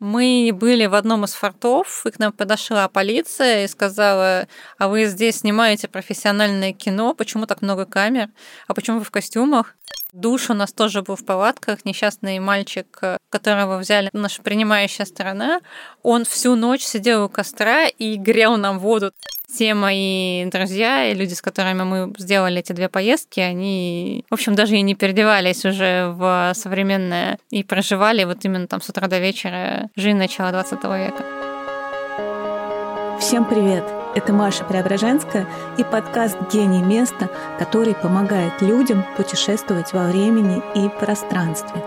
Мы были в одном из фортов, и к нам подошла полиция и сказала: а вы здесь снимаете профессиональное кино, почему так много камер, а почему вы в костюмах? Душ у нас тоже был в палатках, несчастный мальчик, которого взяли наша принимающая сторона, он всю ночь сидел у костра и грел нам воду. Все мои друзья и люди, с которыми мы сделали эти две поездки, они, в общем, даже и не переодевались уже в современное и проживали вот именно там с утра до вечера жизнь начала 20 века. Всем привет! Это Маша Преображенская и подкаст «Гений места», который помогает людям путешествовать во времени и пространстве.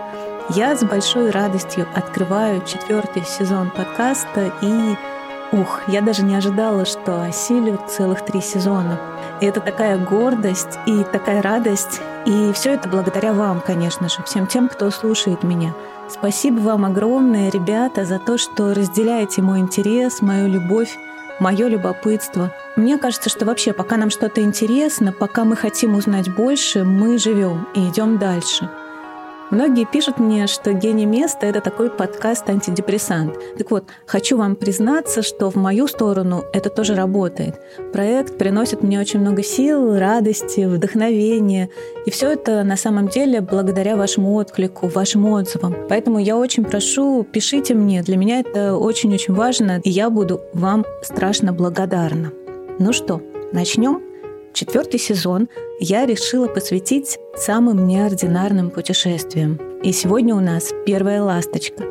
Я с большой радостью открываю 4-й сезон подкаста и... я даже не ожидала, что осилю целых 3 сезона. И это такая гордость и такая радость. И все это благодаря вам, конечно же, всем тем, кто слушает меня. Спасибо вам огромное, ребята, за то, что разделяете мой интерес, мою любовь, мое любопытство. Мне кажется, что вообще, пока нам что-то интересно, пока мы хотим узнать больше, мы живем и идем дальше. Многие пишут мне, что «Гений места» — это такой подкаст-антидепрессант. Так вот, хочу вам признаться, что в мою сторону это тоже работает. Проект приносит мне очень много сил, радости, вдохновения. И все это на самом деле благодаря вашему отклику, вашим отзывам. Поэтому я очень прошу, пишите мне. Для меня это очень-очень важно, и я буду вам страшно благодарна. Ну что, начнем? 4-й сезон я решила посвятить самым неординарным путешествиям. И сегодня у нас первая ласточка.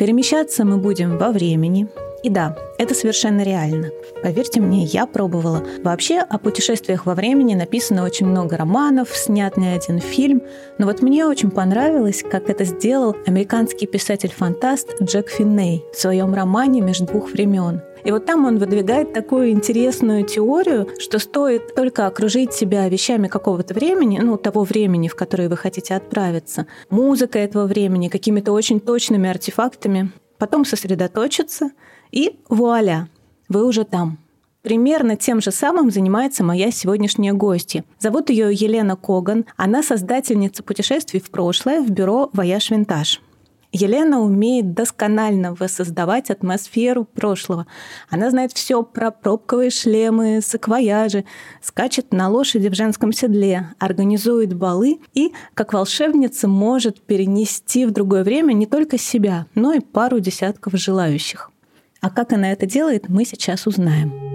Перемещаться мы будем во времени. И да, это совершенно реально. Поверьте мне, я пробовала. Вообще о путешествиях во времени написано очень много романов, снят не один фильм. Но вот мне очень понравилось, как это сделал американский писатель-фантаст Джек Финней в своем романе «Между двух времен». И вот там он выдвигает такую интересную теорию, что стоит только окружить себя вещами какого-то времени, того времени, в которое вы хотите отправиться, музыкой этого времени, какими-то очень точными артефактами, потом сосредоточиться, и вуаля, вы уже там. Примерно тем же самым занимается моя сегодняшняя гостья. Зовут ее Елена Коган. Она создательница путешествий в прошлое в бюро Voyage Vintage. Елена умеет досконально воссоздавать атмосферу прошлого. Она знает все про пробковые шлемы, саквояжи, скачет на лошади в женском седле, организует балы и, как волшебница, может перенести в другое время не только себя, но и пару десятков желающих. А как она это делает, мы сейчас узнаем.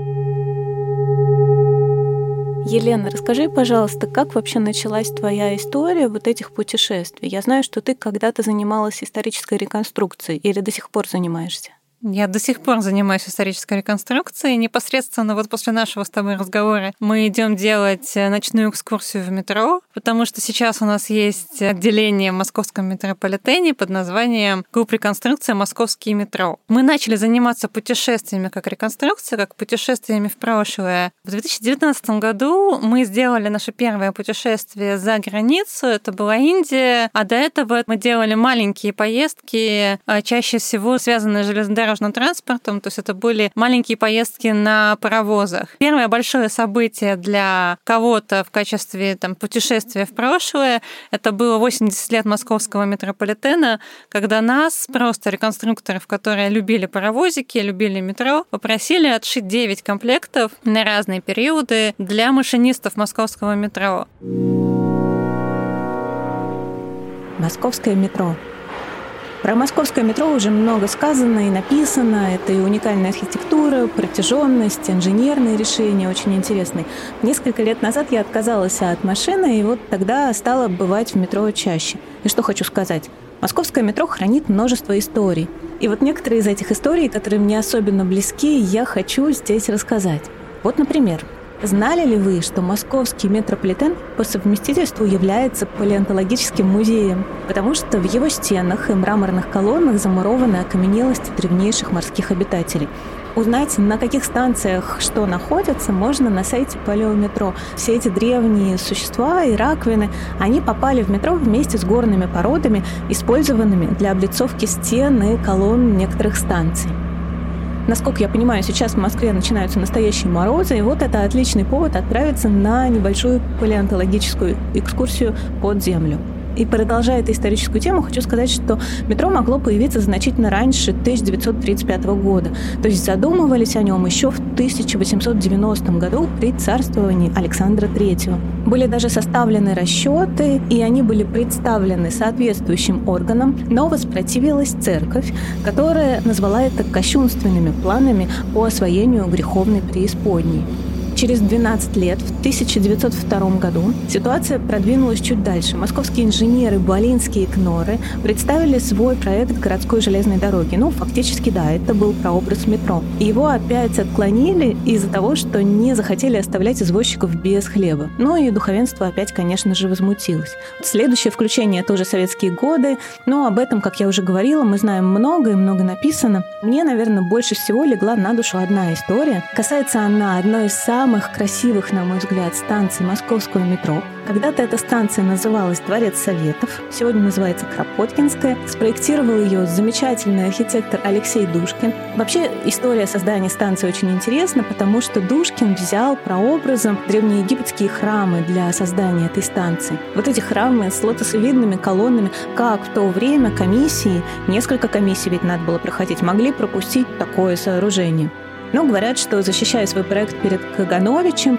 Елена, расскажи, пожалуйста, как вообще началась твоя история вот этих путешествий? Я знаю, что ты когда-то занималась исторической реконструкцией или до сих пор занимаешься? Я до сих пор занимаюсь исторической реконструкцией. Непосредственно вот после нашего с тобой разговора мы идем делать ночную экскурсию в метро, потому что сейчас у нас есть отделение в Московском метрополитене под названием «Клуб реконструкции Московский метро». Мы начали заниматься путешествиями как реконструкция, как путешествиями в прошлое. В 2019 году мы сделали наше первое путешествие за границу. Это была Индия, а до этого мы делали маленькие поездки, чаще всего связанные с железнодорожными транспортом, то есть это были маленькие поездки на паровозах. Первое большое событие для кого-то в качестве путешествия в прошлое, это было 80 лет Московского метрополитена, когда нас, просто реконструкторов, которые любили паровозики, любили метро, попросили отшить 9 комплектов на разные периоды для машинистов Московского метро. Московское метро. Про московское метро уже много сказано и написано. Это и уникальная архитектура, протяженность, инженерные решения очень интересные. Несколько лет назад я отказалась от машины, и вот тогда стала бывать в метро чаще. И что хочу сказать? Московское метро хранит множество историй. И вот некоторые из этих историй, которые мне особенно близки, я хочу здесь рассказать. Вот, например, знали ли вы, что Московский метрополитен по совместительству является палеонтологическим музеем? Потому что в его стенах и мраморных колоннах замурованы окаменелости древнейших морских обитателей. Узнать, на каких станциях что находится, можно на сайте Палеометро. Все эти древние существа и раковины, они попали в метро вместе с горными породами, использованными для облицовки стен и колонн некоторых станций. Насколько я понимаю, сейчас в Москве начинаются настоящие морозы, и вот это отличный повод отправиться на небольшую палеонтологическую экскурсию под землю. И продолжая эту историческую тему, хочу сказать, что метро могло появиться значительно раньше 1935 года. То есть задумывались о нем еще в 1890 году при царствовании Александра III. Были даже составлены расчеты, и они были представлены соответствующим органам, но воспротивилась церковь, которая назвала это кощунственными планами по освоению греховной преисподней. Через 12 лет, в 1902 году, ситуация продвинулась чуть дальше. Московские инженеры Балинский и Кноры представили свой проект городской железной дороги. Ну, фактически, да, это был прообраз метро. И его опять отклонили из-за того, что не захотели оставлять извозчиков без хлеба. Но и духовенство опять, конечно же, возмутилось. Следующее включение тоже советские годы. Но об этом, как я уже говорила, мы знаем много и много написано. Мне, наверное, больше всего легла на душу одна история. Касается она одной из самых красивых, на мой взгляд, станций московского метро. Когда-то эта станция называлась Дворец Советов, сегодня называется Кропоткинская. Спроектировал ее замечательный архитектор Алексей Душкин. Вообще, история создания станции очень интересна, потому что Душкин взял прообразом древнеегипетские храмы для создания этой станции. Вот эти храмы с лотосовидными колоннами, как в то время комиссии, несколько комиссий ведь надо было проходить, могли пропустить такое сооружение. Но говорят, что, защищая свой проект перед Кагановичем,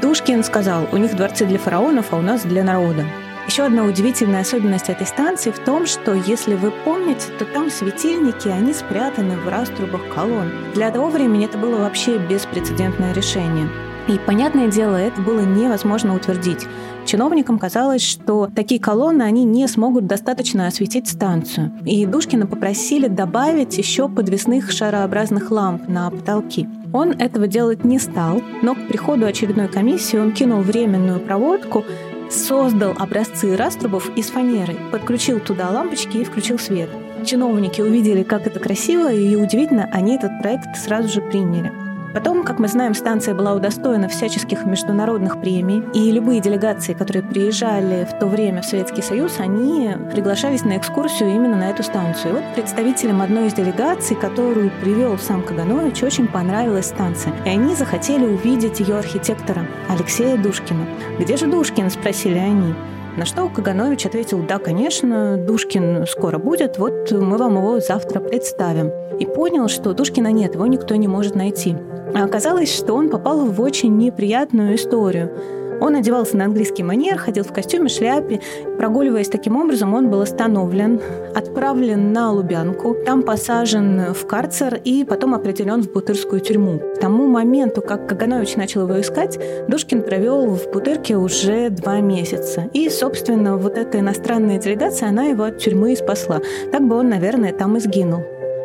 Душкин сказал: у них дворцы для фараонов, а у нас для народа. Еще одна удивительная особенность этой станции в том, что, если вы помните, то там светильники, они спрятаны в раструбах колонн. Для того времени это было вообще беспрецедентное решение. И, понятное дело, это было невозможно утвердить. Чиновникам казалось, что такие колонны, они не смогут достаточно осветить станцию. И Душкина попросили добавить еще подвесных шарообразных ламп на потолки. Он этого делать не стал, но к приходу очередной комиссии он кинул временную проводку, создал образцы раструбов из фанеры, подключил туда лампочки и включил свет. Чиновники увидели, как это красиво, и удивительно, они этот проект сразу же приняли. Потом, как мы знаем, станция была удостоена всяческих международных премий, и любые делегации, которые приезжали в то время в Советский Союз, они приглашались на экскурсию именно на эту станцию. И вот представителям одной из делегаций, которую привел сам Каганович, очень понравилась станция, и они захотели увидеть ее архитектора Алексея Душкина. «Где же Душкин?» – спросили они. На что Каганович ответил: да, конечно, Душкин скоро будет, вот мы вам его завтра представим. И понял, что Душкина нет, его никто не может найти. А оказалось, что он попал в очень неприятную историю. Он одевался на английский манер, ходил в костюме, шляпе. Прогуливаясь таким образом, он был остановлен, отправлен на Лубянку, там посажен в карцер и потом определен в Бутырскую тюрьму. К тому моменту, как Каганович начал его искать, Душкин провел в Бутырке уже 2 месяца. И, собственно, вот эта иностранная делегация, она его от тюрьмы и спасла. Так бы он, наверное, там и сгинул.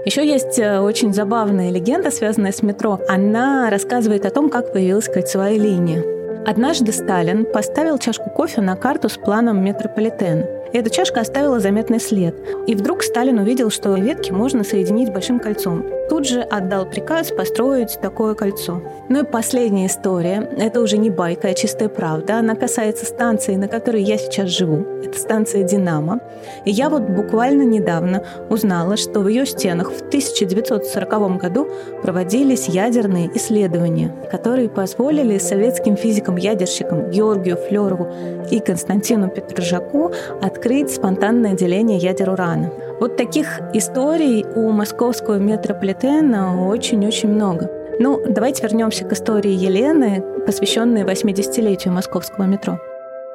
Еще есть очень забавная легенда, связанная с метро. Она рассказывает о том, как появилась кольцевая линия. Однажды Сталин поставил чашку кофе на карту с планом метрополитена. Эта чашка оставила заметный след. И вдруг Сталин увидел, что ветки можно соединить большим кольцом. Тут же отдал приказ построить такое кольцо. Ну и последняя история. Это уже не байка, а чистая правда. Она касается станции, на которой я сейчас живу. Это станция «Динамо». И я вот буквально недавно узнала, что в ее стенах в 1940 году проводились ядерные исследования, которые позволили советским физикам-ядерщикам Георгию Флерову и Константину Петржаку открыть спонтанное деление ядер урана. Вот таких историй у московского метрополитена очень-очень много. Ну, давайте вернемся к истории Елены, посвященной 80-летию московского метро.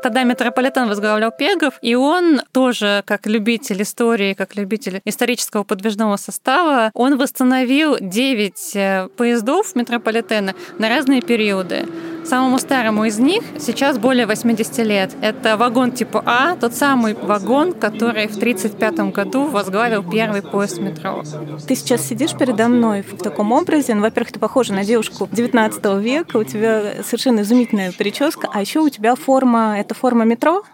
Тогда метрополитен возглавлял Пегов, и он тоже, как любитель истории, как любитель исторического подвижного состава, он восстановил 9 поездов метрополитена на разные периоды. Самому старому из них сейчас более 80 лет. Это вагон типа А, тот самый вагон, который в 1935 году возглавил первый поезд метро. Ты сейчас сидишь передо мной в таком образе. Ну, во-первых, ты похожа на девушку 19 века, у тебя совершенно изумительная прическа, а еще у тебя форма, это форма метро?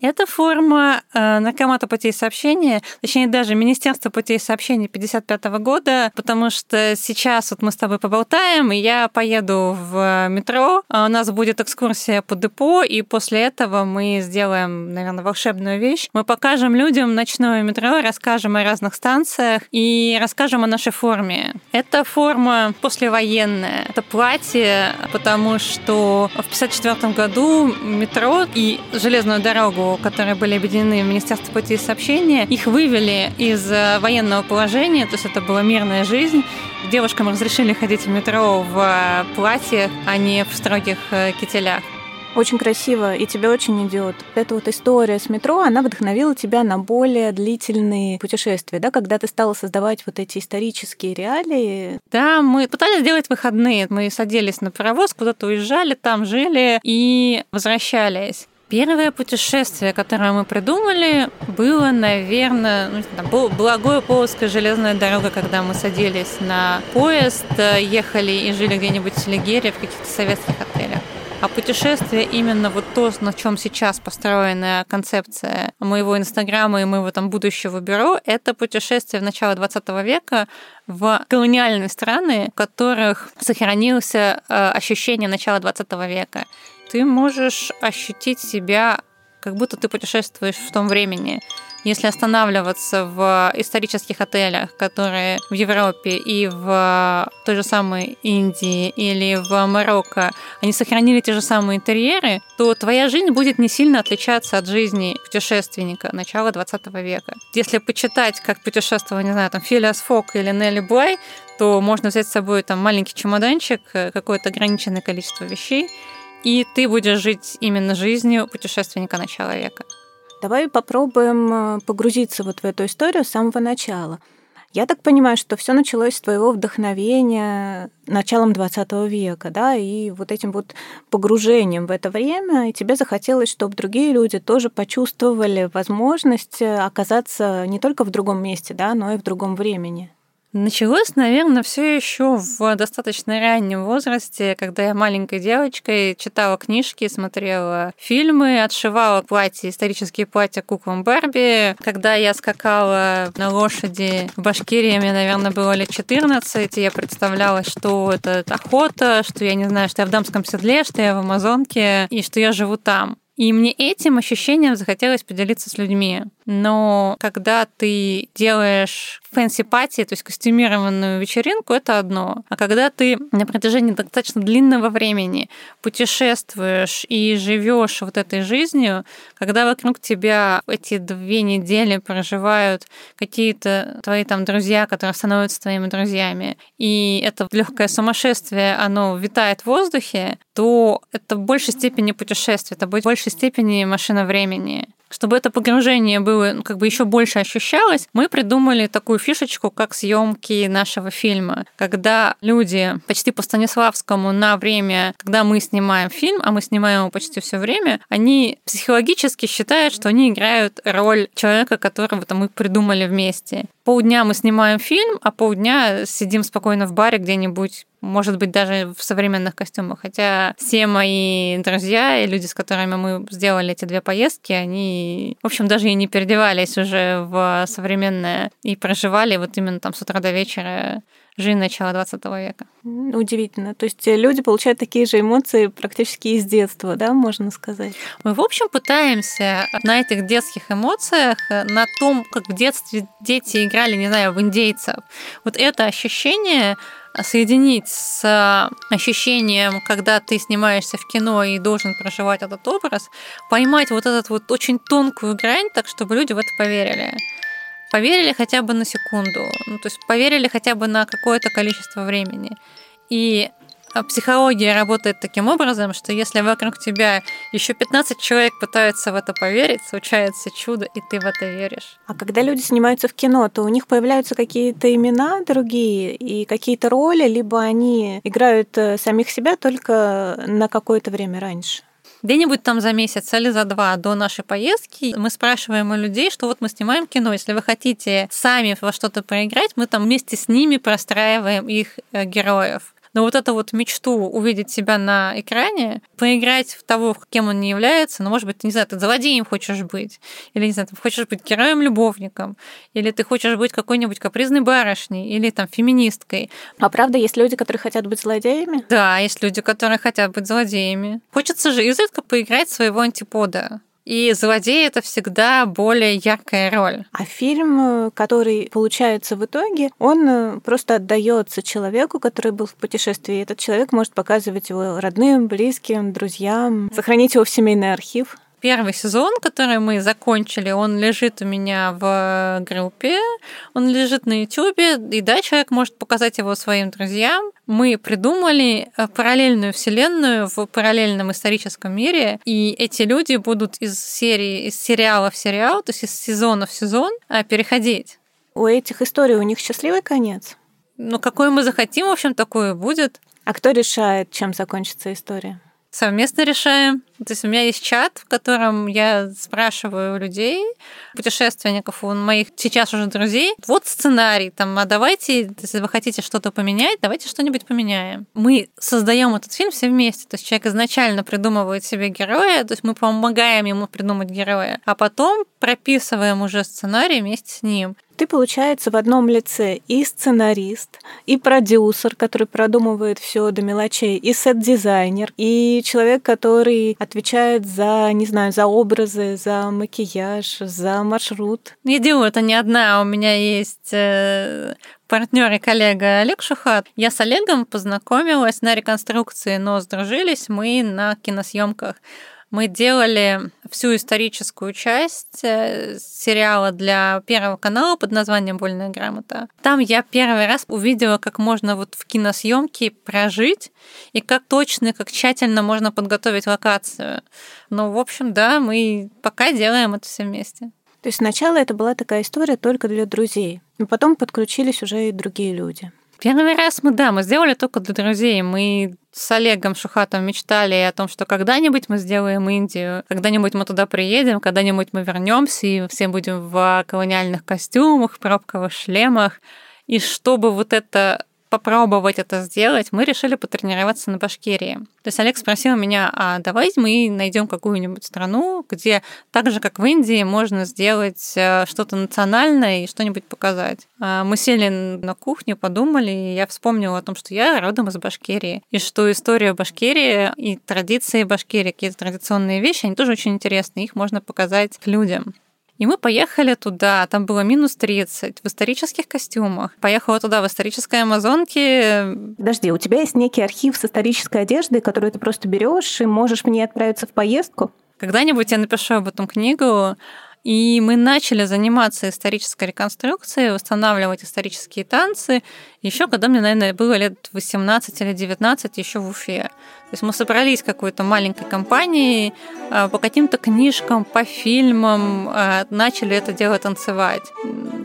Это форма Наркомата путей сообщения, точнее даже Министерства путей сообщения 1955 года, потому что сейчас вот мы с тобой поболтаем, и я поеду в метро, у нас будет экскурсия по депо, и после этого мы сделаем, наверное, волшебную вещь. Мы покажем людям ночное метро, расскажем о разных станциях и расскажем о нашей форме. Это форма послевоенная, это платье, потому что в 1954 году метро и железную дорогу Удайпуру, которые были объединены в Министерство путей сообщения. Их вывели из военного положения, то есть это была мирная жизнь. Девушкам разрешили ходить в метро в платьях, а не в строгих кителях. Очень красиво, и тебе очень идет. Эта вот история с метро, она вдохновила тебя на более длительные путешествия, да, когда ты стала создавать вот эти исторические реалии. Да, мы пытались сделать выходные. Мы садились на паровоз, куда-то уезжали, там жили и возвращались. Первое путешествие, которое мы придумали, было, наверное, Благое-Полоцкая железная дорога, когда мы садились на поезд, ехали и жили где-нибудь в Селигере, в каких-то советских отелях. А путешествие именно вот то, на чем сейчас построена концепция моего Инстаграма и моего там будущего бюро, это путешествие в начало 20 века в колониальные страны, в которых сохранилось ощущение начала 20 века. Ты можешь ощутить себя, как будто ты путешествуешь в том времени. Если останавливаться в исторических отелях, которые в Европе и в той же самой Индии или в Марокко, они сохранили те же самые интерьеры, то твоя жизнь будет не сильно отличаться от жизни путешественника начала 20 века. Если почитать, как путешествовал, не знаю, там Филиас Фок или Нелли Блай, то можно взять с собой там маленький чемоданчик, какое-то ограниченное количество вещей, и ты будешь жить именно жизнью путешественника начала века. Давай попробуем погрузиться вот в эту историю с самого начала. Я так понимаю, что все началось с твоего вдохновения началом 20 века, да, и вот этим вот погружением в это время, и тебе захотелось, чтобы другие люди тоже почувствовали возможность оказаться не только в другом месте, да, но и в другом времени. Началось, наверное, все еще в достаточно раннем возрасте, когда я маленькой девочкой читала книжки, смотрела фильмы, отшивала платья, исторические платья куклам Барби. Когда я скакала на лошади в Башкирии, мне, наверное, было лет 14, и я представляла, что это охота, что я не знаю, что я в дамском седле, что я в Амазонке и что я живу там. И мне этим ощущением захотелось поделиться с людьми. Но когда ты делаешь фэнси-пати, то есть костюмированную вечеринку, это одно. А когда ты на протяжении достаточно длинного времени путешествуешь и живешь вот этой жизнью, когда вокруг тебя эти 2 недели проживают какие-то твои там друзья, которые становятся твоими друзьями, и это легкое сумасшествие, оно витает в воздухе, то это в большей степени путешествие, это будет в большей степени машина времени. Чтобы это погружение было, как бы еще больше ощущалось, мы придумали такую фишечку, как съемки нашего фильма. Когда люди почти по Станиславскому на время, когда мы снимаем фильм, а мы снимаем его почти все время, они психологически считают, что они играют роль человека, которого мы придумали вместе. Полдня мы снимаем фильм, а полдня сидим спокойно в баре где-нибудь, может быть, даже в современных костюмах. Хотя все мои друзья и люди, с которыми мы сделали эти 2 поездки, они, в общем, даже и не переодевались уже в современное и проживали вот именно там с утра до вечера жизнь начала 20 века. Удивительно. То есть люди получают такие же эмоции практически из детства, да, можно сказать? Мы, в общем, пытаемся на этих детских эмоциях, на том, как в детстве дети играли, не знаю, в индейцев. Вот это ощущение соединить с ощущением, когда ты снимаешься в кино и должен проживать этот образ, поймать вот эту вот очень тонкую грань так, чтобы люди в это поверили. Поверили хотя бы на секунду, ну, то есть поверили хотя бы на какое-то количество времени. И психология работает таким образом, что если вокруг тебя еще 15 человек пытаются в это поверить, случается чудо, и ты в это веришь. А когда люди снимаются в кино, то у них появляются какие-то имена другие и какие-то роли, либо они играют самих себя только на какое-то время раньше? Где-нибудь там за месяц или за 2 до нашей поездки мы спрашиваем у людей, что вот мы снимаем кино, если вы хотите сами во что-то проиграть, мы там вместе с ними простраиваем их героев. Но вот эту вот мечту увидеть себя на экране, поиграть в того, кем он не является, ну, может быть, ты, не знаю, ты злодеем хочешь быть, или, не знаю, ты хочешь быть героем-любовником, или ты хочешь быть какой-нибудь капризной барышней, или там феминисткой. А правда, есть люди, которые хотят быть злодеями? Да, есть люди, которые хотят быть злодеями. Хочется же изредка поиграть своего антипода. И злодей — это всегда более яркая роль. А фильм, который получается в итоге, он просто отдается человеку, который был в путешествии. Этот человек может показывать его родным, близким, друзьям, сохранить его в семейный архив. Первый сезон, который мы закончили, он лежит у меня в группе, он лежит на Ютубе, и да, человек может показать его своим друзьям. Мы придумали параллельную вселенную в параллельном историческом мире, и эти люди будут из сериала в сериал, то есть из сезона в сезон переходить. У этих историй у них счастливый конец? Ну, какой мы захотим, в общем, такое будет. А кто решает, чем закончится история? Совместно решаем. То есть у меня есть чат, в котором я спрашиваю людей, путешественников, моих сейчас уже друзей, вот сценарий, там, а давайте, если вы хотите что-то поменять, давайте что-нибудь поменяем. Мы создаем этот фильм все вместе. То есть человек изначально придумывает себе героя, то есть мы помогаем ему придумать героя, а потом прописываем уже сценарий вместе с ним. Ты, получается, в одном лице и сценарист, и продюсер, который продумывает все до мелочей, и сет-дизайнер, и человек, который отвечает за, не знаю, за образы, за макияж, за маршрут. Я делаю это не одна, у меня есть партнер и коллега Олег Шухат. Я с Олегом познакомилась на реконструкции, но сдружились мы на киносъемках. Мы делали всю историческую часть сериала для Первого канала под названием «Вольная грамота». Там я первый раз увидела, как можно вот в киносъемке прожить и как точно, как тщательно можно подготовить локацию. Ну, в общем, да, мы пока делаем это все вместе. То есть сначала это была такая история только для друзей, но потом подключились уже и другие люди. Первый раз мы сделали только для друзей. Мы с Олегом Шухатом мечтали о том, что когда-нибудь мы сделаем Индию, когда-нибудь мы туда приедем, когда-нибудь мы вернемся и все будем в колониальных костюмах, пробковых шлемах. И чтобы попробовать это сделать, мы решили потренироваться на Башкирии. То есть Олег спросил меня, а давай мы найдем какую-нибудь страну, где так же, как в Индии, можно сделать что-то национальное и что-нибудь показать. Мы сели на кухню, подумали, и я вспомнила о том, что я родом из Башкирии, и что история Башкирии и традиции Башкирии, какие-то традиционные вещи, они тоже очень интересны, их можно показать людям. И мы поехали туда, там было -30, в исторических костюмах. Поехала туда в исторической амазонке. Подожди, у тебя есть некий архив с исторической одеждой, которую ты просто берешь и можешь мне отправиться в поездку? Когда-нибудь я напишу об этом книгу. И мы начали заниматься исторической реконструкцией, восстанавливать исторические танцы. Еще когда мне, наверное, было лет 18 или 19, еще в Уфе. То есть мы собрались в какой-то маленькой компанией, по каким-то книжкам, по фильмам, начали это дело танцевать.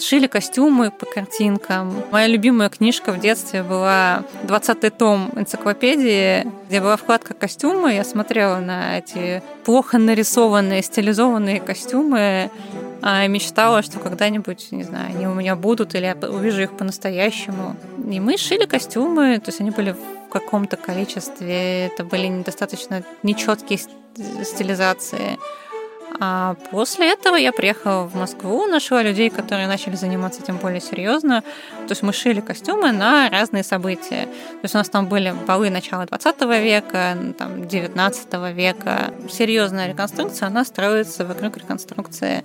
Шили костюмы по картинкам. Моя любимая книжка в детстве была 20-й том энциклопедии, где была вкладка костюмы. Я смотрела на эти плохо нарисованные, стилизованные костюмы, мечтала, что когда-нибудь, не знаю, они у меня будут, или я увижу их по-настоящему. И мы шили костюмы, то есть они были в каком-то количестве, это были недостаточно нечеткие стилизации. А после этого я приехала в Москву, нашла людей, которые начали заниматься этим более серьезно. То есть мы шили костюмы на разные события. То есть у нас там были балы начала 20 века, там 19 века. Серьезная реконструкция, она строится вокруг реконструкции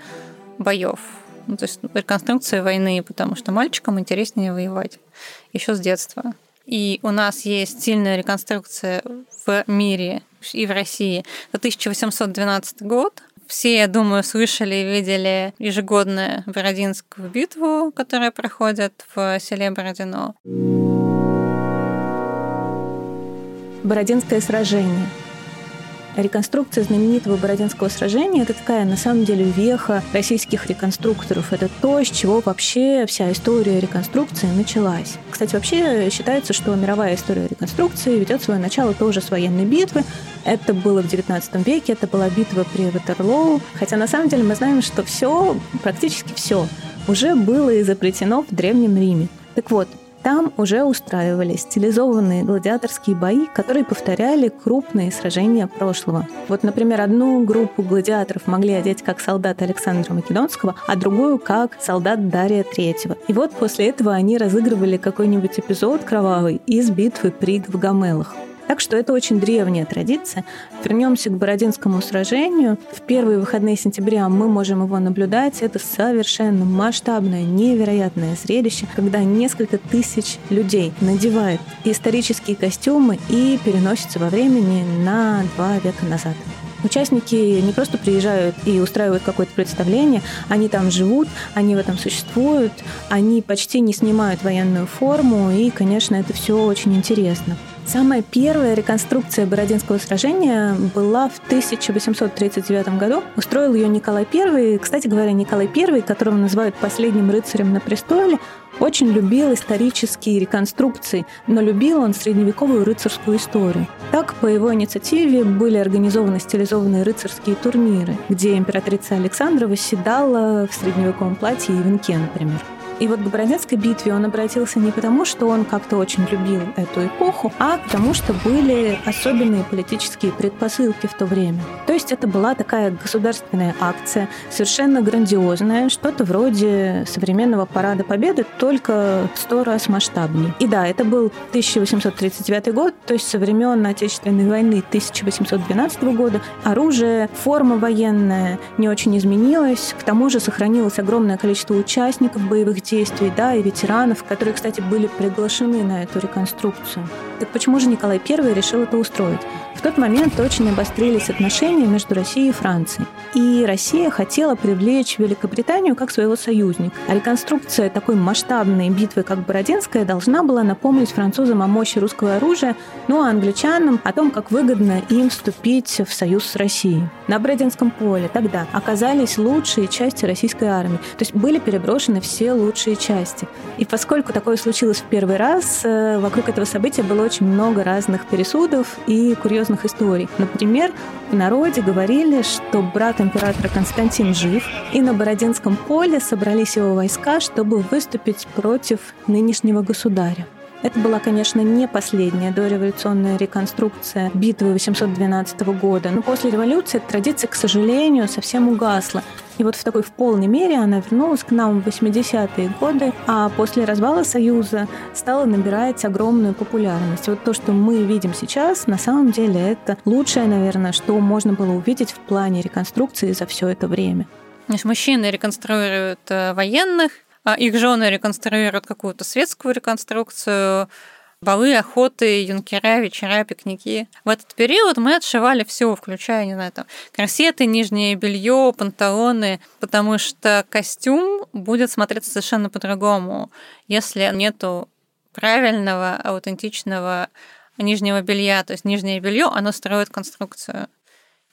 боев. Ну, то есть реконструкции войны, потому что мальчикам интереснее воевать еще с детства. И у нас есть сильная реконструкция в мире и в России. Это 1812 год. Все, я думаю, слышали и видели ежегодную Бородинскую битву, которая проходит в селе Бородино. Бородинское сражение. Реконструкция знаменитого Бородинского сражения – это такая, на самом деле, веха российских реконструкторов. Это то, с чего вообще вся история реконструкции началась. Кстати, вообще считается, что мировая история реконструкции ведет свое начало тоже с военной битвы. Это было в XIX веке, это была битва при Ватерлоу. Хотя, на самом деле, мы знаем, что все, практически все, уже было изобретено в Древнем Риме. Так вот, там уже устраивались стилизованные гладиаторские бои, которые повторяли крупные сражения прошлого. Вот, например, одну группу гладиаторов могли одеть как солдат Александра Македонского, а другую как солдат Дария III. И вот после этого они разыгрывали какой-нибудь эпизод кровавый из битвы при Гавгамелах. Так что это очень древняя традиция. Вернемся к Бородинскому сражению. В первые выходные сентября мы можем его наблюдать. Это совершенно масштабное, невероятное зрелище, когда несколько тысяч людей надевают исторические костюмы и переносятся во времени на 2 века назад. Участники не просто приезжают и устраивают какое-то представление, они там живут, они в этом существуют, они почти не снимают военную форму, и, конечно, это все очень интересно. Самая первая реконструкция Бородинского сражения была в 1839 году. Устроил ее Николай I. Кстати говоря, Николай I, которого называют последним рыцарем на престоле, очень любил исторические реконструкции, но любил он средневековую рыцарскую историю. Так, по его инициативе были организованы стилизованные рыцарские турниры, где императрица Александра восседала в средневековом платье и венке, например. И вот к Бородинской битве он обратился не потому, что он как-то очень любил эту эпоху, а потому, что были особенные политические предпосылки в то время. То есть это была такая государственная акция, совершенно грандиозная, что-то вроде современного парада Победы, только в 100 раз масштабнее. И да, это был 1839 год, то есть со времен Отечественной войны 1812 года оружие, форма военная не очень изменилась, к тому же сохранилось огромное количество участников боевых действий, да, и ветеранов, которые, кстати, были приглашены на эту реконструкцию. Так почему же Николай I решил это устроить? В тот момент очень обострились отношения между Россией и Францией. И Россия хотела привлечь Великобританию как своего союзника. А реконструкция такой масштабной битвы, как Бородинская, должна была напомнить французам о мощи русского оружия, ну а англичанам о том, как выгодно им вступить в союз с Россией. На Бородинском поле тогда оказались лучшие части российской армии. То есть были переброшены все лучшие части. И поскольку такое случилось в первый раз, вокруг этого события было очень много разных пересудов и курьезных историй. Например, в народе говорили, что брат императора Константин жив, и на Бородинском поле собрались его войска, чтобы выступить против нынешнего государя. Это была, конечно, не последняя дореволюционная реконструкция битвы 1812 года, но после революции эта традиция, к сожалению, совсем угасла. И вот в такой в полной мере она вернулась к нам в 80-е годы, а после развала Союза стала набирать огромную популярность. Вот то, что мы видим сейчас, на самом деле это лучшее, наверное, что можно было увидеть в плане реконструкции за все это время. Мужчины реконструируют военных, их жены реконструируют какую-то светскую реконструкцию, балы, охоты, юнкера, вечера, пикники. В этот период мы отшивали все, включая, не знаю, там, корсеты, нижнее белье, панталоны, потому что костюм будет смотреться совершенно по-другому, если нету правильного, аутентичного нижнего белья. То есть нижнее белье, оно строит конструкцию.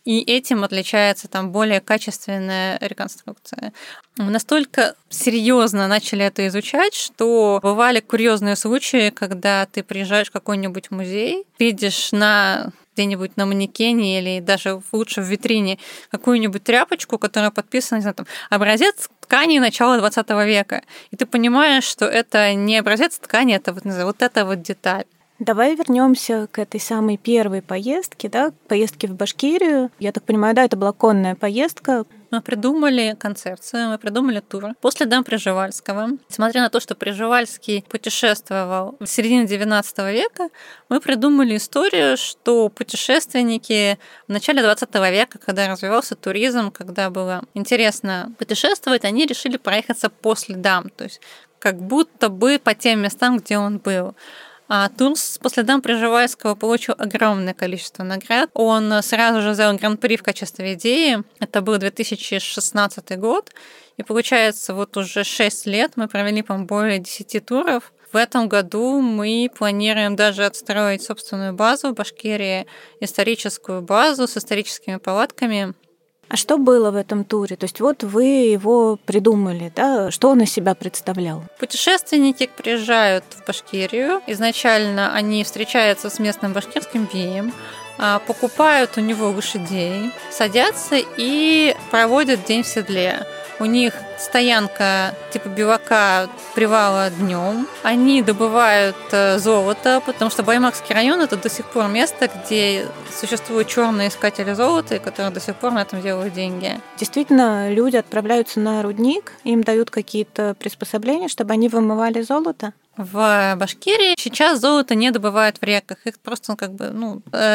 И этим отличается там более качественная реконструкция. Мы настолько серьезно начали это изучать, что бывали курьезные случаи, когда ты приезжаешь в какой-нибудь музей, видишь где-нибудь на манекене или даже лучше в витрине какую-нибудь тряпочку, которая подписана, не знаю, там, образец ткани начала 20 века. И ты понимаешь, что это не образец ткани, это вот эта вот деталь. Давай вернемся к этой самой первой поездке, да, поездке в Башкирию. Я так понимаю, да, это была конная поездка. Мы придумали концепцию, мы придумали тур по следам Пржевальского. Несмотря на то, что Пржевальский путешествовал в середине XIX века, мы придумали историю, что путешественники в начале XX века, когда развивался туризм, когда было интересно путешествовать, они решили проехаться по следам, то есть как будто бы по тем местам, где он был. Тур по следам Пржевальского получил огромное количество наград. Он сразу же взял гран-при в качестве идеи. Это был 2016 год. И получается, вот уже 6 лет мы провели, по-моему, более 10 туров. В этом году мы планируем даже отстроить собственную базу в Башкирии, историческую базу с историческими палатками. А что было в этом туре? То есть вот вы его придумали, да? Что он из себя представлял? Путешественники приезжают в Башкирию. Изначально они встречаются с местным башкирским беем, покупают у него лошадей, садятся и проводят день в седле. У них стоянка типа бивака, привала днем. Они добывают золото, потому что Баймакский район — это до сих пор место, где существуют черные искатели золота, которые до сих пор на этом делают деньги. Действительно, люди отправляются на рудник, им дают какие-то приспособления, чтобы они вымывали золото. В Башкирии сейчас золото не добывают в реках, их просто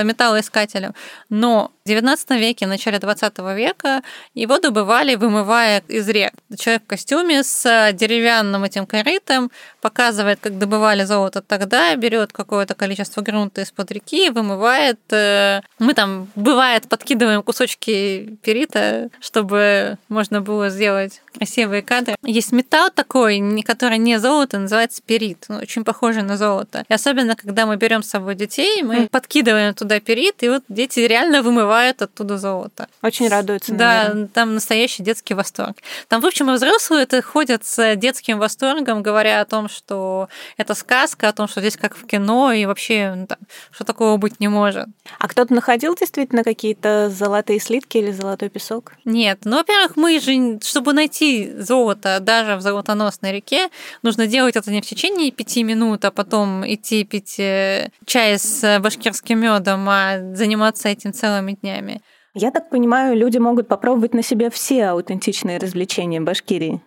металлоискателем. Но XIX веке, в начале XX века его добывали, вымывая из рек. Человек в костюме с деревянным этим корытом показывает, как добывали золото тогда, берет какое-то количество грунта из-под реки, вымывает. Мы там, бывает, подкидываем кусочки перита, чтобы можно было сделать красивые кадры. Есть металл такой, который не золото, называется перит. Очень похоже на золото. И особенно, когда мы берем с собой детей, мы подкидываем туда перит, и вот дети реально вымывают оттуда золото. Очень радуются. Да, наверное. Там настоящий детский восторг. Там, в общем, и взрослые ходят с детским восторгом, говоря о том, что это сказка, о том, что здесь как в кино, и вообще, ну, там, что такого быть не может. А кто-то находил действительно какие-то золотые слитки или золотой песок? Нет. Ну, во-первых, мы же, чтобы найти золото даже в золотоносной реке, нужно делать это не в течение 5 минут, а потом идти пить чай с башкирским медом, а заниматься этим целыми днями. Я так понимаю, люди могут попробовать на себе все аутентичные развлечения Башкирии.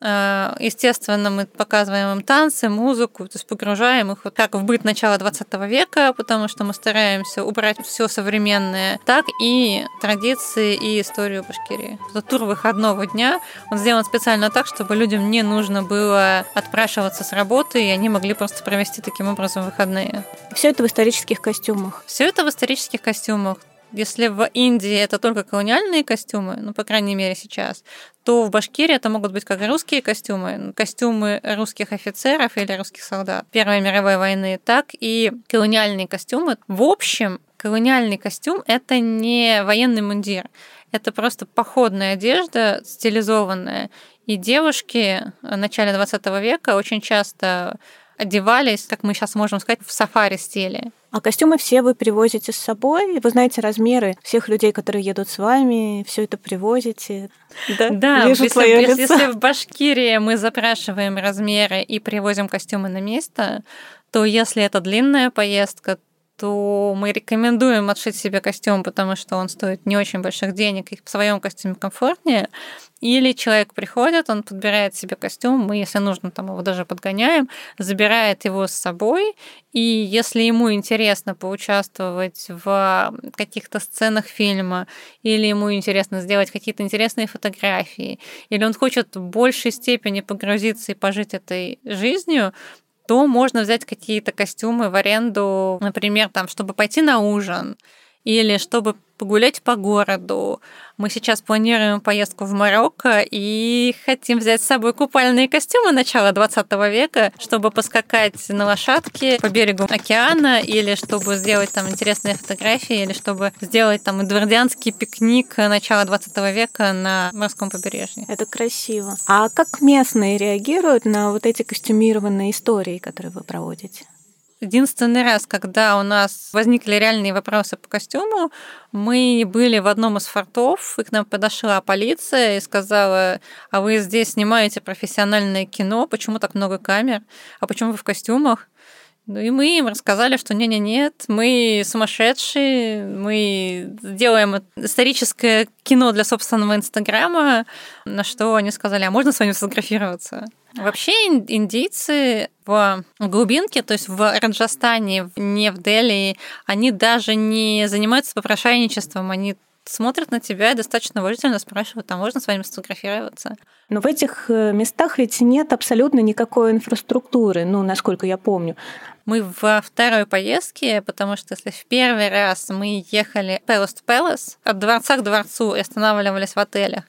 Естественно, мы показываем им танцы, музыку, то есть погружаем их как в быт начала 20 века, потому что мы стараемся убрать все современное, так и традиции и историю Башкирии. Этот тур выходного дня, он сделан специально так, чтобы людям не нужно было отпрашиваться с работы, и они могли просто провести таким образом выходные. Все это в исторических костюмах? Все это в исторических костюмах. Если в Индии это только колониальные костюмы, ну, по крайней мере, сейчас, то в Башкирии это могут быть как русские костюмы, костюмы русских офицеров или русских солдат Первой мировой войны, так и колониальные костюмы. В общем, колониальный костюм — это не военный мундир, это просто походная одежда, стилизованная. И девушки в начале 20 века очень часто одевались, как мы сейчас можем сказать, в сафари-стиле. А костюмы все вы привозите с собой? Вы знаете размеры всех людей, которые едут с вами, все это привозите? Да, если в Башкирии мы запрашиваем размеры и привозим костюмы на место, то если это длинная поездка, то мы рекомендуем отшить себе костюм, потому что он стоит не очень больших денег, и в своем костюме комфортнее. Или человек приходит, он подбирает себе костюм, мы, если нужно, там его даже подгоняем, забирает его с собой, и если ему интересно поучаствовать в каких-то сценах фильма, или ему интересно сделать какие-то интересные фотографии, или он хочет в большей степени погрузиться и пожить этой жизнью, то можно взять какие-то костюмы в аренду, например, там, чтобы пойти на ужин или чтобы погулять по городу. Мы сейчас планируем поездку в Марокко и хотим взять с собой купальные костюмы начала 20 века, чтобы поскакать на лошадке по берегу океана, или чтобы сделать там интересные фотографии, или чтобы сделать там эдвардианский пикник начала 20 века на морском побережье. Это красиво. А как местные реагируют на вот эти костюмированные истории, которые вы проводите? Единственный раз, когда у нас возникли реальные вопросы по костюму, мы были в одном из фортов, и к нам подошла полиция и сказала: а вы здесь снимаете профессиональное кино, почему так много камер, а почему вы в костюмах? Ну и мы им рассказали, что нет, мы сумасшедшие, мы делаем историческое кино для собственного Инстаграма, на что они сказали: а можно с вами сфотографироваться? Вообще индийцы в глубинке, то есть в Раджастане, не в Дели, они даже не занимаются попрошайничеством, они смотрят на тебя и достаточно уважительно спрашивают: а можно с вами сфотографироваться? Но в этих местах ведь нет абсолютно никакой инфраструктуры, ну, насколько я помню. Мы во второй поездке, потому что если в первый раз мы ехали Palace to Palace, от дворца к дворцу, и останавливались в отелях,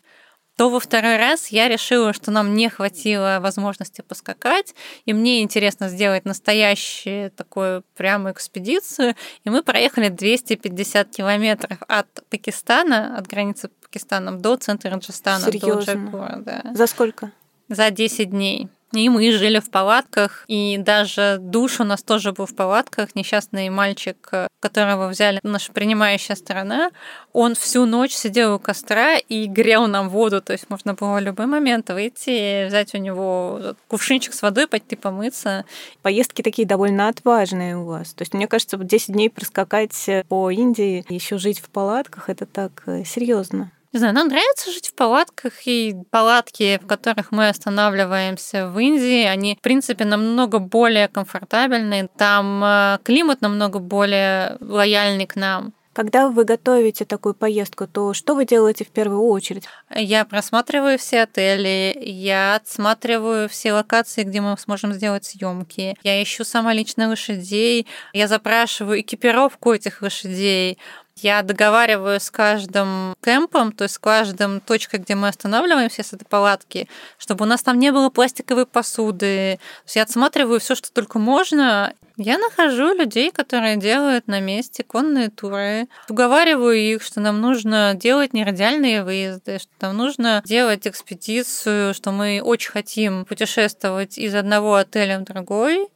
то во второй раз я решила, что нам не хватило возможности поскакать, и мне интересно сделать настоящую такую прямую экспедицию. И мы проехали 250 километров от Пакистана, от границы с Пакистаном, до центра Раджастана. Серьёзно? До Джайпура. Да. За сколько? За 10 дней. И мы жили в палатках, и даже душ у нас тоже был в палатках. Несчастный мальчик, которого взяли наша принимающая сторона, он всю ночь сидел у костра и грел нам воду. То есть можно было в любой момент выйти, взять у него кувшинчик с водой, пойти помыться. Поездки такие довольно отважные у вас. То есть мне кажется, 10 дней проскакать по Индии, еще жить в палатках, это так серьезно. Не знаю, нам нравится жить в палатках, и палатки, в которых мы останавливаемся в Индии, они, в принципе, намного более комфортабельные, там климат намного более лояльный к нам. Когда вы готовите такую поездку, то что вы делаете в первую очередь? Я просматриваю все отели, я отсматриваю все локации, где мы сможем сделать съемки. Я ищу сама лично лошадей, я запрашиваю экипировку этих лошадей. Я договариваю с каждым кемпом, то есть с каждой точкой, где мы останавливаемся, с этой палатки, чтобы у нас там не было пластиковой посуды. То есть я отсматриваю все, что только можно. Я нахожу людей, которые делают на месте конные туры. Уговариваю их, что нам нужно делать нерадиальные выезды, что нам нужно делать экспедицию, что мы очень хотим путешествовать из одного отеля в другой.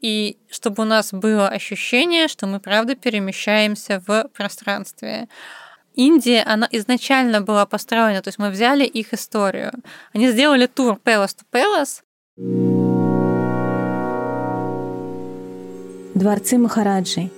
И чтобы у нас было ощущение, что мы, правда, перемещаемся в пространстве. Индия, она изначально была построена, то есть мы взяли их историю. Они сделали тур Palace to Palace. Дворцы Махараджи.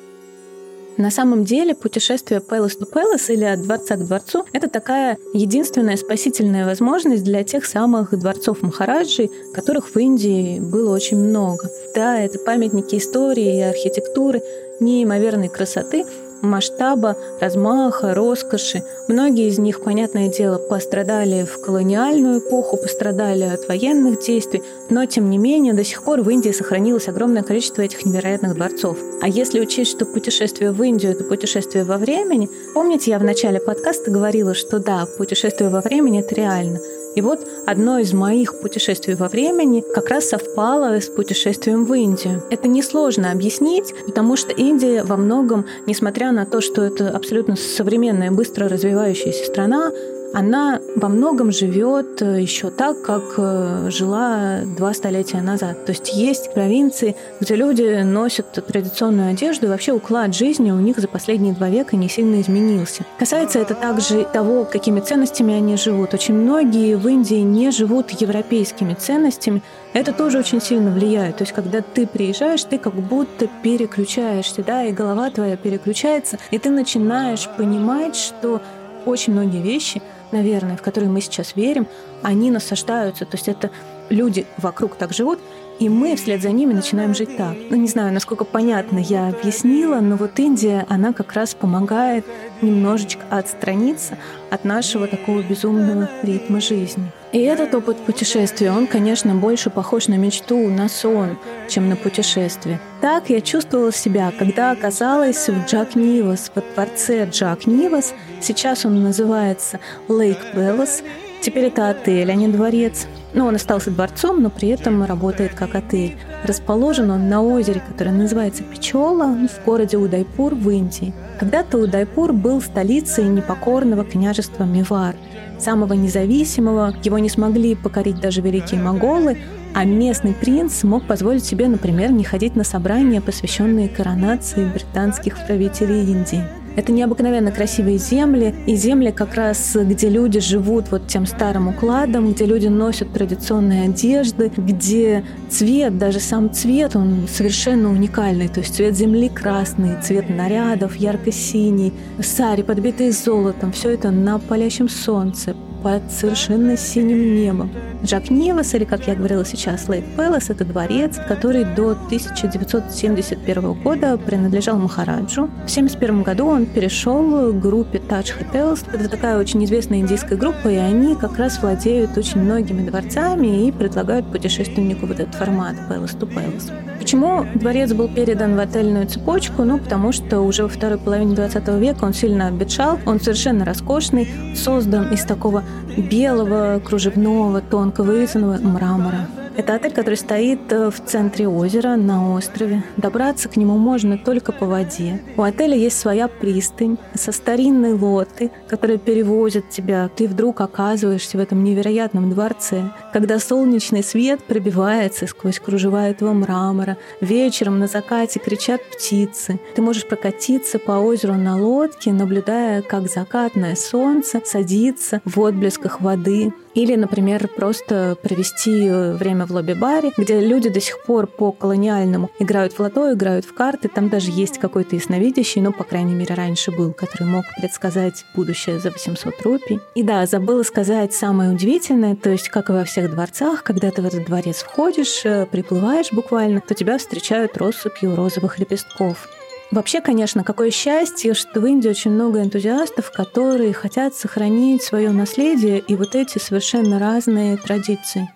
На самом деле путешествие Palace to Palace или от дворца к дворцу – это такая единственная спасительная возможность для тех самых дворцов Махараджи, которых в Индии было очень много. Да, это памятники истории и архитектуры, неимоверной красоты, масштаба, размаха, роскоши. Многие из них, понятное дело, пострадали в колониальную эпоху, пострадали от военных действий, но, тем не менее, до сих пор в Индии сохранилось огромное количество этих невероятных дворцов. А если учесть, что путешествие в Индию — это путешествие во времени, помните, я в начале подкаста говорила, что да, путешествие во времени — это реально. И вот одно из моих путешествий во времени как раз совпало с путешествием в Индию. Это несложно объяснить, потому что Индия во многом, несмотря на то, что это абсолютно современная, быстро развивающаяся страна, она во многом живет еще так, как жила 2 столетия назад. То есть есть провинции, где люди носят традиционную одежду, и вообще уклад жизни у них за последние 2 века не сильно изменился. Касается это также того, какими ценностями они живут. Очень многие в Индии не живут европейскими ценностями. Это тоже очень сильно влияет. То есть когда ты приезжаешь, ты как будто переключаешься, да, и голова твоя переключается, и ты начинаешь понимать, что очень многие вещи, наверное, в которые мы сейчас верим, они насаждаются. То есть это люди вокруг так живут, и мы вслед за ними начинаем жить так. Ну, не знаю, насколько понятно я объяснила, но вот Индия, она как раз помогает немножечко отстраниться от нашего такого безумного ритма жизни. И этот опыт путешествия, он, конечно, больше похож на мечту, на сон, чем на путешествие. Так я чувствовала себя, когда оказалась в Джаг Нивас, во дворце Джаг Нивас. Сейчас он называется Lake Palace. Теперь это отель, а не дворец. Но он остался дворцом, но при этом работает как отель. Расположен он на озере, которое называется Печола, в городе Удайпур в Индии. Когда-то Удайпур был столицей непокорного княжества Мевар, самого независимого. Его не смогли покорить даже великие моголы, а местный принц мог позволить себе, например, не ходить на собрания, посвященные коронации британских правителей Индии. Это необыкновенно красивые земли, и земли как раз, где люди живут вот тем старым укладом, где люди носят традиционные одежды, где цвет, даже сам цвет, он совершенно уникальный. То есть цвет земли красный, цвет нарядов ярко-синий, сари, подбитые золотом, все это на палящем солнце, под совершенно синим небом. Джаг Нивас, или, как я говорила сейчас, Lake Palace, это дворец, который до 1971 года принадлежал Махараджу. В 1971 году он перешел к группе Taj Hotels. Это такая очень известная индийская группа, и они как раз владеют очень многими дворцами и предлагают путешественнику вот этот формат Palace to Palace. Почему дворец был передан в отельную цепочку? Ну, потому что уже во второй половине 20 века он сильно обветшал, он совершенно роскошный, создан из такого белого, кружевного, тонкого вырезанного мрамора. Это отель, который стоит в центре озера, на острове. Добраться к нему можно только по воде. У отеля есть своя пристань со старинной лодкой, которая перевозит тебя. Ты вдруг оказываешься в этом невероятном дворце, когда солнечный свет пробивается сквозь кружева этого мрамора. Вечером на закате кричат птицы. Ты можешь прокатиться по озеру на лодке, наблюдая, как закатное солнце садится в отблесках воды. Или, например, просто провести время в лобби-баре, где люди до сих пор по-колониальному играют в лото, играют в карты. Там даже есть какой-то ясновидящий, ну, по крайней мере, раньше был, который мог предсказать будущее за 800 рупий. И да, забыла сказать самое удивительное, то есть, как и во всех дворцах, когда ты в этот дворец входишь, приплываешь буквально, то тебя встречают россыпью розовых лепестков. Вообще, конечно, какое счастье, что в Индии очень много энтузиастов, которые хотят сохранить свое наследие и вот эти совершенно разные традиции.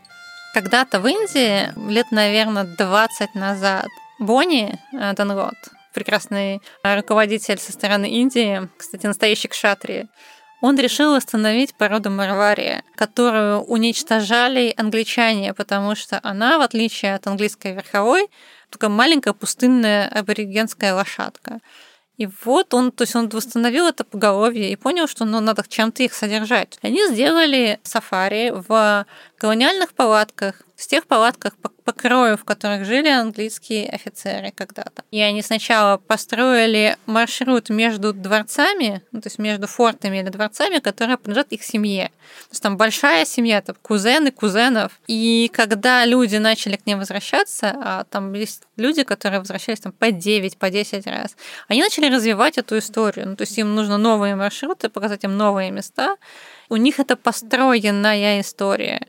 Когда-то в Индии, лет, наверное, 20 назад, Бонни Донрот, прекрасный руководитель со стороны Индии, кстати, настоящий кшатри, он решил остановить породу марвари, которую уничтожали англичане, потому что она, в отличие от английской верховой, такая маленькая пустынная аборигенская лошадка. И вот он восстановил это поголовье и понял, что надо чем-то их содержать. Они сделали сафари в колониальных палатках, в тех палатках, по крою, в которых жили английские офицеры когда-то. И они сначала построили маршрут между дворцами, то есть между фортами или дворцами, которые принадлежат их семье. То есть там большая семья, там кузены, кузенов. И когда люди начали к ним возвращаться, а там есть люди, которые возвращались там, по 9, по 10 раз, они начали развивать эту историю. То есть им нужно новые маршруты, показать им новые места. У них это построенная история.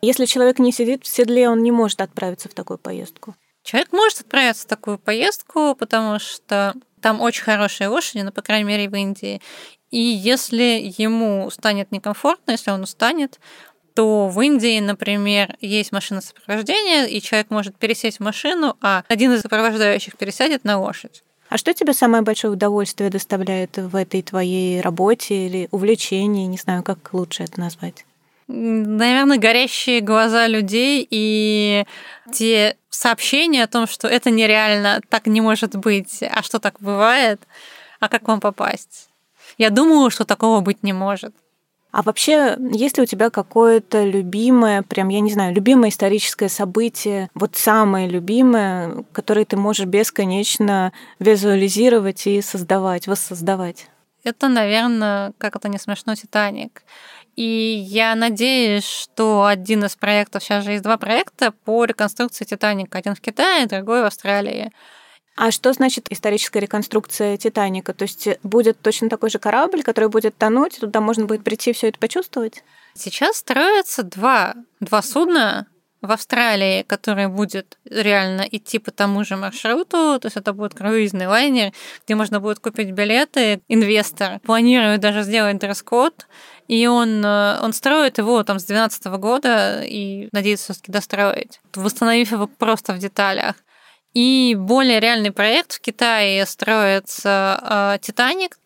Если человек не сидит в седле, он не может отправиться в такую поездку. Человек может отправиться в такую поездку, потому что там очень хорошие лошади, по крайней мере, в Индии. И если ему станет некомфортно, если он устанет, то в Индии, например, есть машина сопровождения, и человек может пересесть в машину, а один из сопровождающих пересядет на лошадь. А что тебе самое большое удовольствие доставляет в этой твоей работе или увлечении? Не знаю, как лучше это назвать. Наверное, горящие глаза людей и те сообщения о том, что это нереально, так не может быть, а что так бывает, а как вам попасть? Я думаю, что такого быть не может. А вообще, есть ли у тебя какое-то любимое, любимое историческое событие, вот самое любимое, которое ты можешь бесконечно визуализировать и создавать, воссоздавать? Это, наверное, как это не смешно, «Титаник». И я надеюсь, что один из проектов, сейчас же есть два проекта по реконструкции «Титаника». Один в Китае, другой в Австралии. А что значит историческая реконструкция «Титаника»? То есть будет точно такой же корабль, который будет тонуть, туда можно будет прийти и всё это почувствовать? Сейчас строятся два судна в Австралии, который будет реально идти по тому же маршруту, то есть это будет круизный лайнер, где можно будет купить билеты. Инвестор планирует даже сделать дресс-код, и он строит его там с 2012 года и надеется всё-таки достроить, восстановив его просто в деталях. И более реальный проект в Китае строится «Титаник».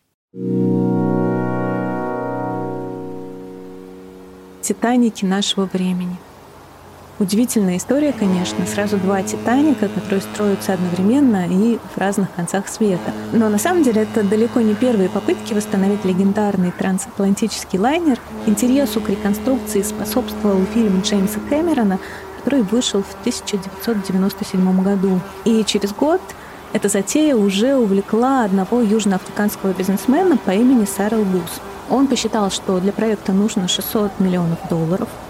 «Титаники нашего времени». Удивительная история, конечно. Сразу два «Титаника», которые строятся одновременно и в разных концах света. Но на самом деле это далеко не первые попытки восстановить легендарный трансатлантический лайнер. Интересу к реконструкции способствовал фильм Джеймса Кэмерона, который вышел в 1997 году. И через год эта затея уже увлекла одного южноафриканского бизнесмена по имени Сарел Гус. Он посчитал, что для проекта нужно $600 миллионов,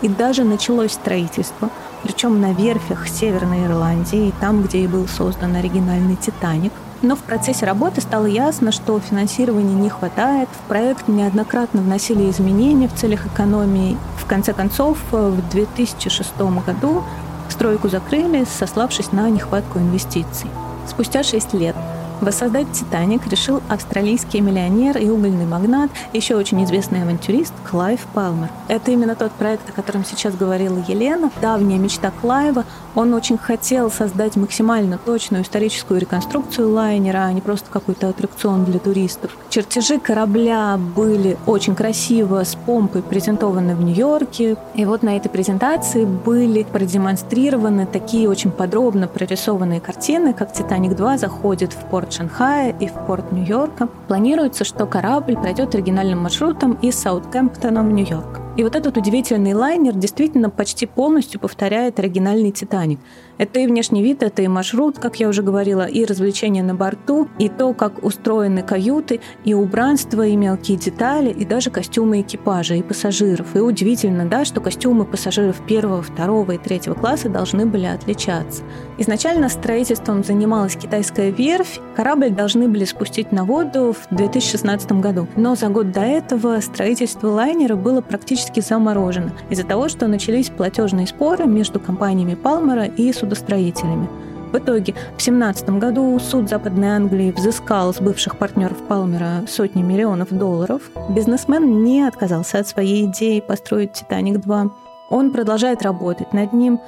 и даже началось строительство, причем на верфях Северной Ирландии, там, где и был создан оригинальный «Титаник». Но в процессе работы стало ясно, что финансирования не хватает, в проект неоднократно вносили изменения в целях экономии. В конце концов, в 2006 году стройку закрыли, сославшись на нехватку инвестиций. Спустя 6 лет воссоздать «Титаник» решил австралийский миллионер и угольный магнат, еще очень известный авантюрист Клайв Палмер. Это именно тот проект, о котором сейчас говорила Елена, давняя мечта Клайва. Он очень хотел создать максимально точную историческую реконструкцию лайнера, а не просто какой-то аттракцион для туристов. Чертежи корабля были очень красиво с помпой презентованы в Нью-Йорке. И вот на этой презентации были продемонстрированы такие очень подробно прорисованные картины, как «Титаник-2» заходит в порт Шанхая и в порт Нью-Йорка. Планируется, что корабль пройдет оригинальным маршрутом из Саутгемптона в Нью-Йорк. И вот этот удивительный лайнер действительно почти полностью повторяет оригинальный «Титаник». Это и внешний вид, это и маршрут, как я уже говорила, и развлечения на борту, и то, как устроены каюты, и убранство, и мелкие детали, и даже костюмы экипажа, и пассажиров. И удивительно, да, что костюмы пассажиров 1, 2 и 3 класса должны были отличаться. Изначально строительством занималась китайская верфь. Корабль должны были спустить на воду в 2016 году. Но за год до этого строительство лайнера было практически заморожено из-за того, что начались платежные споры между компаниями Палмера и судостроителями. В итоге в 17 году суд Западной Англии взыскал с бывших партнеров Палмера сотни миллионов $. Бизнесмен не отказался от своей идеи построить «Титаник-2». Он продолжает работать над ним.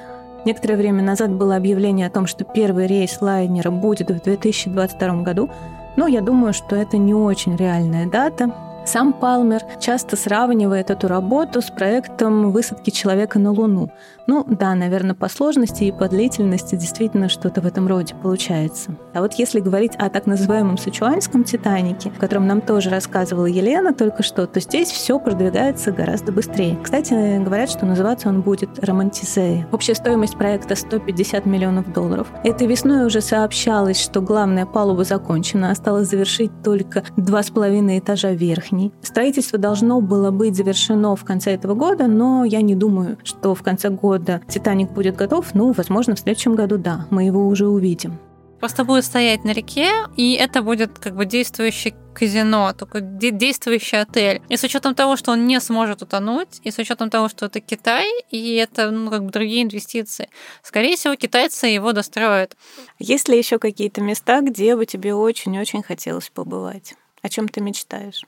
Некоторое время назад было объявление о том, что первый рейс лайнера будет в 2022 году, но я думаю, что это не очень реальная дата. Сам Палмер часто сравнивает эту работу с проектом высадки человека на Луну. Ну да, наверное, по сложности и по длительности действительно что-то в этом роде получается. А вот если говорить о так называемом сычуанском «Титанике», о котором нам тоже рассказывала Елена только что, то здесь все продвигается гораздо быстрее. Кстати, говорят, что называться он будет «Романтизея». Общая стоимость проекта $150 миллионов. Этой весной уже сообщалось, что главная палуба закончена, осталось завершить только 2,5 этажа верхней. Строительство должно было быть завершено в конце этого года, но я не думаю, что в конце года «Титаник» будет готов. Ну, возможно, в следующем году, да, мы его уже увидим. Просто будет стоять на реке, и это будет как бы действующий казино, только действующий отель. И с учетом того, что он не сможет утонуть, и с учетом того, что это Китай, и это как бы другие инвестиции, скорее всего, китайцы его достроят. Есть ли еще какие-то места, где бы тебе очень-очень хотелось побывать? О чем ты мечтаешь?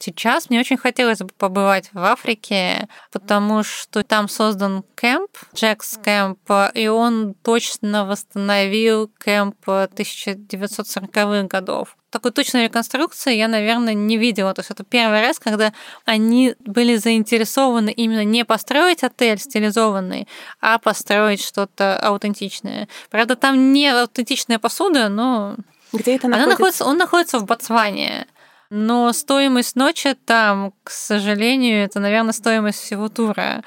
Сейчас мне очень хотелось бы побывать в Африке, потому что там создан кэмп, Джекс кэмп, и он точно восстановил кэмп 1940-х годов. Такой точной реконструкции я, наверное, не видела. То есть это первый раз, когда они были заинтересованы именно не построить отель стилизованный, а построить что-то аутентичное. Правда, там не аутентичная посуда, но... Где это находится? Он находится в Ботсване. Но стоимость ночи там, к сожалению, это, наверное, стоимость всего тура.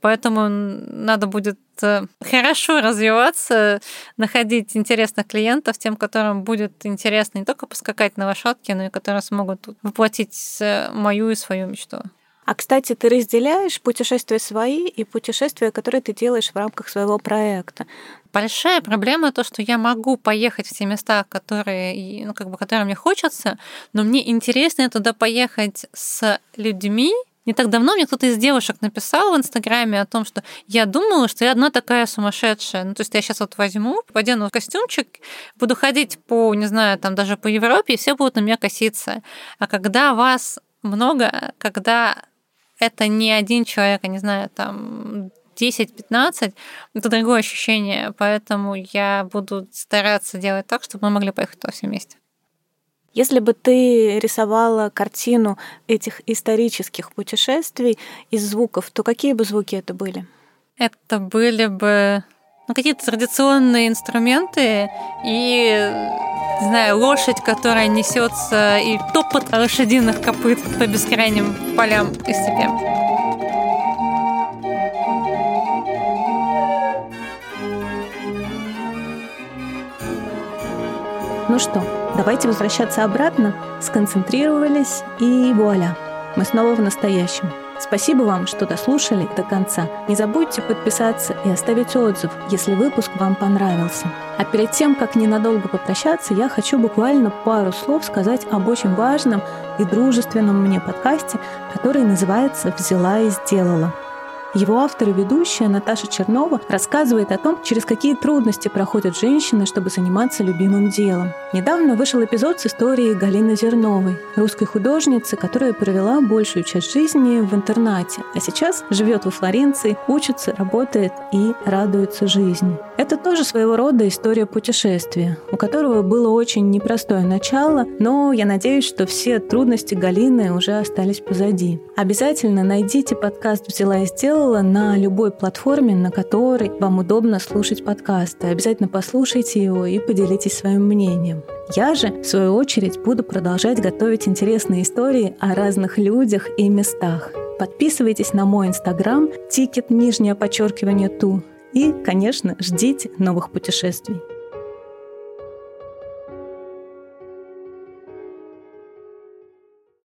Поэтому надо будет хорошо развиваться, находить интересных клиентов, тем, которым будет интересно не только поскакать на лошадке, но и которые смогут воплотить мою и свою мечту. А, кстати, ты разделяешь путешествия свои и путешествия, которые ты делаешь в рамках своего проекта. Большая проблема то, что я могу поехать в те места, которые, которые мне хочется, но мне интересно туда поехать с людьми. Не так давно мне кто-то из девушек написал в Инстаграме о том, что я думала, что я одна такая сумасшедшая. Ну, то есть я сейчас вот возьму, одену костюмчик, буду ходить по, не знаю, там даже по Европе, и все будут на меня коситься. А когда вас много, когда это не один человек, а, не знаю, там 10-15, это другое ощущение. Поэтому я буду стараться делать так, чтобы мы могли поехать туда все вместе. Если бы ты рисовала картину этих исторических путешествий из звуков, то какие бы звуки это были? Это были бы какие-то традиционные инструменты и, не знаю, лошадь, которая несется, и топот лошадиных копыт по бескрайним полям и степям. Ну что, давайте возвращаться обратно. Сконцентрировались, и вуаля, мы снова в настоящем. Спасибо вам, что дослушали до конца. Не забудьте подписаться и оставить отзыв, если выпуск вам понравился. А перед тем, как ненадолго попрощаться, я хочу буквально пару слов сказать об очень важном и дружественном мне подкасте, который называется «Взяла и сделала». Его автор и ведущая Наташа Чернова рассказывает о том, через какие трудности проходят женщины, чтобы заниматься любимым делом. Недавно вышел эпизод с историей Галины Зерновой, русской художницы, которая провела большую часть жизни в интернате, а сейчас живет во Флоренции, учится, работает и радуется жизни. Это тоже своего рода история путешествия, у которого было очень непростое начало, но я надеюсь, что все трудности Галины уже остались позади. Обязательно найдите подкаст «Взяла и сделала» на любой платформе, на которой вам удобно слушать подкасты. Обязательно послушайте его и поделитесь своим мнением. Я же, в свою очередь, буду продолжать готовить интересные истории о разных людях и местах. Подписывайтесь на мой Инстаграм, ticket_tu, и, конечно, ждите новых путешествий.